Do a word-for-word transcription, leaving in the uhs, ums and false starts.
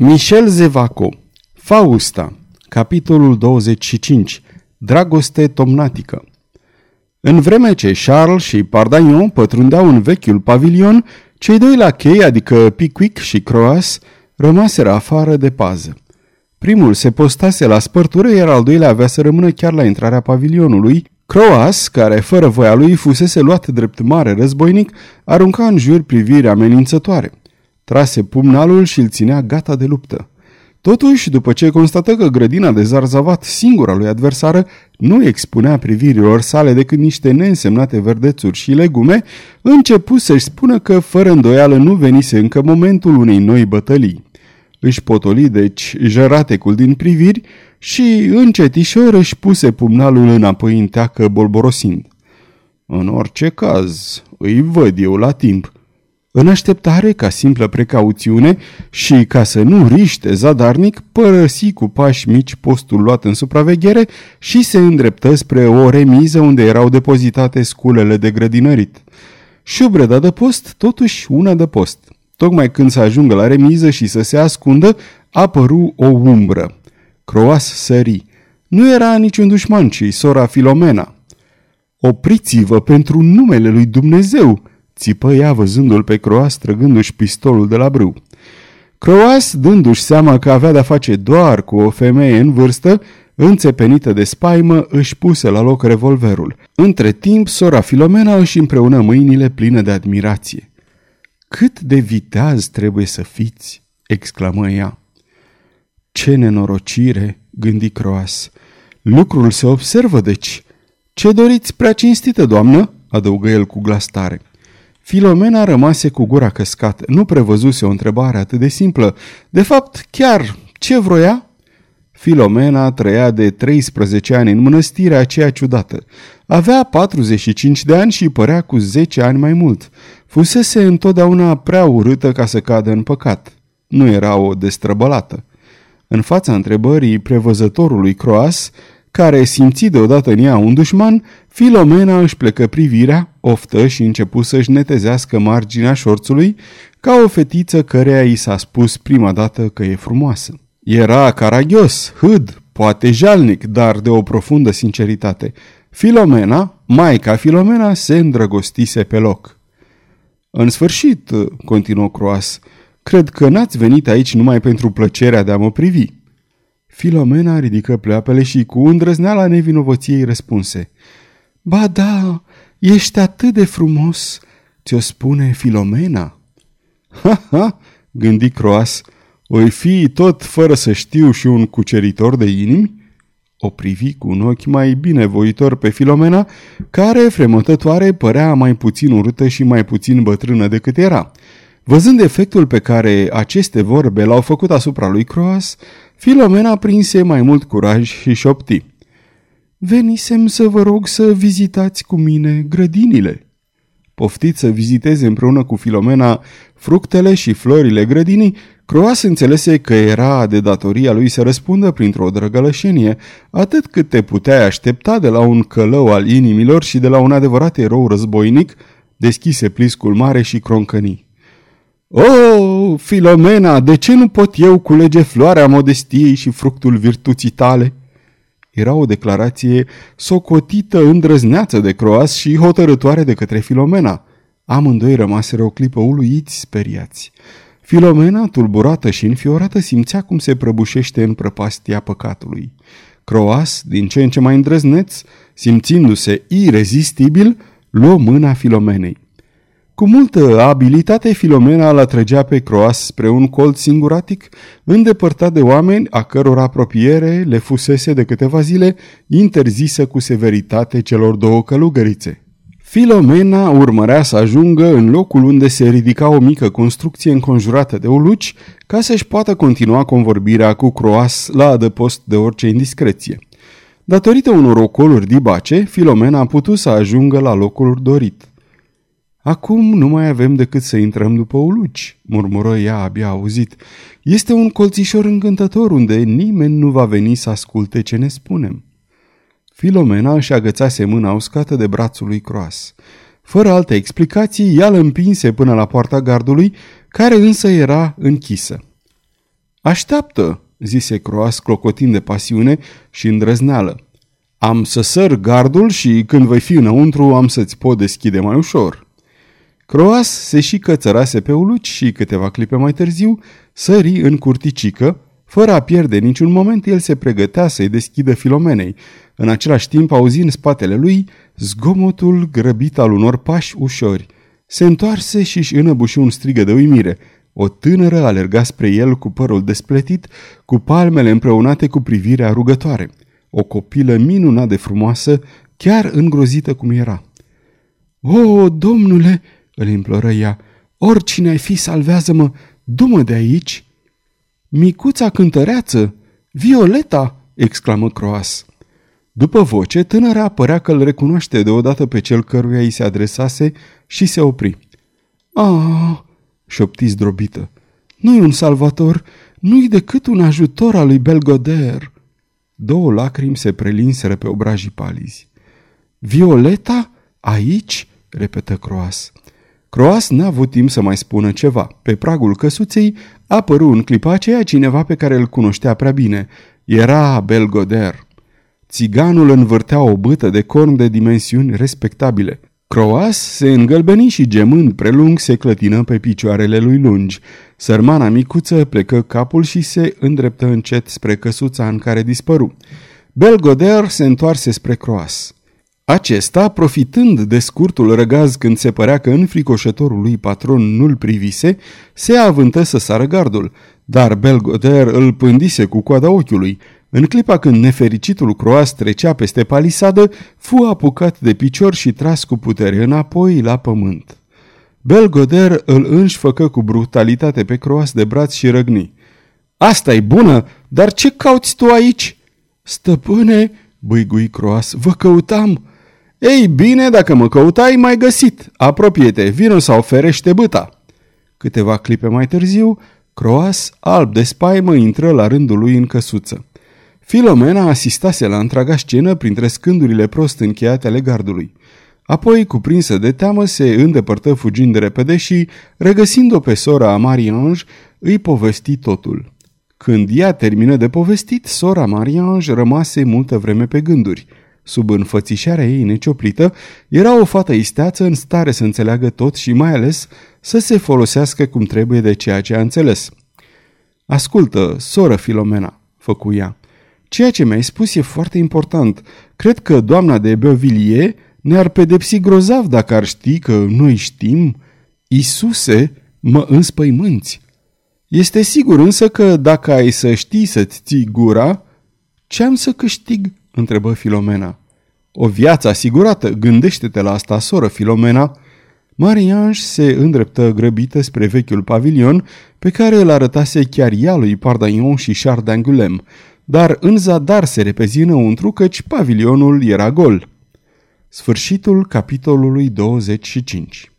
Michel Zevaco, Fausta, capitolul douăzeci și cinci, Dragoste Tomnatică. În vreme ce Charles și Pardagnon pătrundeau în vechiul pavilion, cei doi lachei, adică Piquic și Croas, rămaseră afară de pază. Primul se postase la spărtură, iar al doilea avea să rămână chiar la intrarea pavilionului. Croas, care fără voia lui fusese luat drept mare războinic, arunca în jur priviri amenințătoare. Trase pumnalul și îl ținea gata de luptă. Totuși, după ce constată că grădina de zarzavat, singura lui adversară, nu expunea privirilor sale decât niște neînsemnate verdețuri și legume, începu să-și spună că, fără îndoială, nu venise încă momentul unei noi bătălii. Își potoli, deci, jăratecul din priviri și, încetișor, își puse pumnalul înapoi în teacă, bolborosind: "În orice caz, îi văd eu la timp." În așteptare, ca simplă precauțiune și ca să nu riște zadarnic, părăsi cu pași mici postul luat în supraveghere și se îndreptă spre o remiză unde erau depozitate sculele de grădinărit. Șubreda de post, totuși una de post. Tocmai când să ajungă la remiză și să se ascundă, apăru o umbră. Croas sări. Nu era niciun dușman, ci sora Filomena. "Opriți-vă pentru numele lui Dumnezeu!" țipă ea, văzându-l pe Croas trăgându-și pistolul de la brâu. Croas, dându-și seama că avea de-a face doar cu o femeie în vârstă, înțepenită de spaimă, își puse la loc revolverul. Între timp, sora Filomena își împreună mâinile pline de admirație. "Cât de viteaz trebuie să fiți!" exclamă ea. "Ce nenorocire!" gândi Croas. "Lucrul se observă, deci." "Ce doriți, prea cinstită doamnă?" adăugă el cu glas tare. Filomena rămase cu gura căscată. Nu prevăzuse o întrebare atât de simplă. De fapt, chiar ce vroia? Filomena trăia de treisprezece ani în mănăstirea aceea ciudată. Avea patruzeci și cinci de ani și părea cu zece ani mai mult. Fusese întotdeauna prea urâtă ca să cadă în păcat. Nu era o destrăbălată. În fața întrebării prevăzătorului Croas, care simți deodată în ea un dușman, Filomena își plecă privirea, oftă și începu să-și netezească marginea șorțului, ca o fetiță căreia i s-a spus prima dată că e frumoasă. Era caragios, hâd, poate jalnic, dar de o profundă sinceritate. Filomena, maica Filomena, se îndrăgostise pe loc. "În sfârșit," continuă Croas, "cred că n-ați venit aici numai pentru plăcerea de a mă privi." Filomena ridică pleoapele și cu îndrăzneala nevinovăției răspunse: "Ba da, ești atât de frumos, ți-o spune Filomena." "Ha, ha," gândi Croas, "oi fi tot fără să știu și un cuceritor de inimi?" O privi cu un ochi mai binevoitor pe Filomena, care, fremătătoare, părea mai puțin urâtă și mai puțin bătrână decât era. Văzând efectul pe care aceste vorbe l-au făcut asupra lui Croas, Filomena prinse mai mult curaj și șopti: "Venisem să vă rog să vizitați cu mine grădinile." Poftit să viziteze împreună cu Filomena fructele și florile grădinii, Croas înțelese că era de datoria lui să răspundă printr-o drăgălășenie, atât cât te puteai aștepta de la un călău al inimilor și de la un adevărat erou războinic. Deschise pliscul mare și croncăni: "O, Filomena, de ce nu pot eu culege floarea modestiei și fructul virtuții tale?" Era o declarație socotită îndrăzneață de Croas și hotărâtoare de către Filomena. Amândoi rămaseră o clipă uluiți, speriați. Filomena, tulburată și înfiorată, simțea cum se prăbușește în prăpastia păcatului. Croas, din ce în ce mai îndrăzneț, simțindu-se irezistibil, luă mâna Filomenei. Cu multă abilitate, Filomena îl atrăgea pe Croas spre un colț singuratic, îndepărtat de oameni a căror apropiere le fusese de câteva zile interzisă cu severitate celor două călugărițe. Filomena urmărea să ajungă în locul unde se ridica o mică construcție înconjurată de uluci, ca să-și poată continua convorbirea cu Croas la adăpost de orice indiscreție. Datorită unor ocoluri dibace, Filomena a putut să ajungă la locul dorit. "Acum nu mai avem decât să intrăm după uluci," murmură ea abia auzit. "Este un colțișor încântător unde nimeni nu va veni să asculte ce ne spunem." Filomena își agățase mâna uscată de brațul lui Croas. Fără alte explicații, ea îl împinse până la poarta gardului, care însă era închisă. Așteaptă, zise Croas clocotind de pasiune și îndrăzneală. Am să săr gardul și când voi fi înăuntru am să-ți pot deschide mai ușor. Croas se și cățărase pe uluci și câteva clipe mai târziu sări în curticică. Fără a pierde niciun moment, el se pregătea să-i deschidă Filomenei, în același timp auzi în spatele lui zgomotul grăbit al unor pași ușori. Se întoarse și își înăbuși un strigă de uimire. O tânără alerga spre el cu părul despletit, cu palmele împreunate cu privirea rugătoare. O copilă minunat de frumoasă, chiar îngrozită cum era. O, domnule!" îl imploră ea, oricine ai fi, salvează-mă, du-mă de aici!" Micuța cântăreață! Violeta!" exclamă Croas. După voce, tânăra părea că îl recunoaște deodată pe cel căruia îi se adresase și se opri. Ah!" șopti zdrobită. Nu-i un salvator, nu-i decât un ajutor al lui Belgoder." Două lacrimi se prelinseră pe obrajii palizi. Violeta? Aici?" repetă Croas. Croas n-a avut timp să mai spună ceva. Pe pragul căsuței apăru în clipa aceea cineva pe care îl cunoștea prea bine. Era Belgoder. Țiganul învârtea o bâtă de corn de dimensiuni respectabile. Croas se îngălbeni și, gemând prelung, se clătină pe picioarele lui lungi. Sărmana micuță plecă capul și se îndreptă încet spre căsuța în care dispăru. Belgoder se întoarse spre Croas. Acesta, profitând de scurtul răgaz când se părea că înfricoșătorul lui patron nu-l privise, se avântă să sară gardul, dar Belgoder îl pândise cu coada ochiului. În clipa când nefericitul Croas trecea peste palisadă, fu apucat de picior și tras cu putere înapoi la pământ. Belgoder îl înșfăcă cu brutalitate pe Croas de braț și răgni. Asta-i bună, dar ce cauți tu aici?" Stăpâne," bâigui Croas, vă căutam." Ei bine, dacă mă căutai, m-ai găsit. Apropie-te, vino sau ferește bâta." Câteva clipe mai târziu, Croas, alb de spaimă, intră la rândul lui în căsuță. Filomena asistase la întreaga scenă printre scândurile prost încheiate ale gardului. Apoi, cuprinsă de teamă, se îndepărtă fugind de repede și, regăsind-o pe sora Mariange, îi povesti totul. Când ea termină de povestit, sora Mariange rămase multă vreme pe gânduri. Sub înfățișarea ei necioplită, era o fată isteață în stare să înțeleagă tot și mai ales să se folosească cum trebuie de ceea ce a înțeles. Ascultă, soră Filomena, făcu ea. Ceea ce mi-ai spus e foarte important. Cred că doamna de Beauvilliers ne-ar pedepsi grozav dacă ar ști că noi știm. Iisuse, mă înspăimânți. Este sigur însă că dacă ai să știi să-ți ții gura, ce-am să câștig? Întrebă Filomena. O viață asigurată, gândește-te la asta, soră Filomena. Mariange se îndreptă grăbită spre vechiul pavilion pe care îl arătase chiar ea lui Pardaillon și Charles d'Angulem, dar în zadar se repezină întrucăci pavilionul era gol. Sfârșitul capitolului douăzeci și cinci.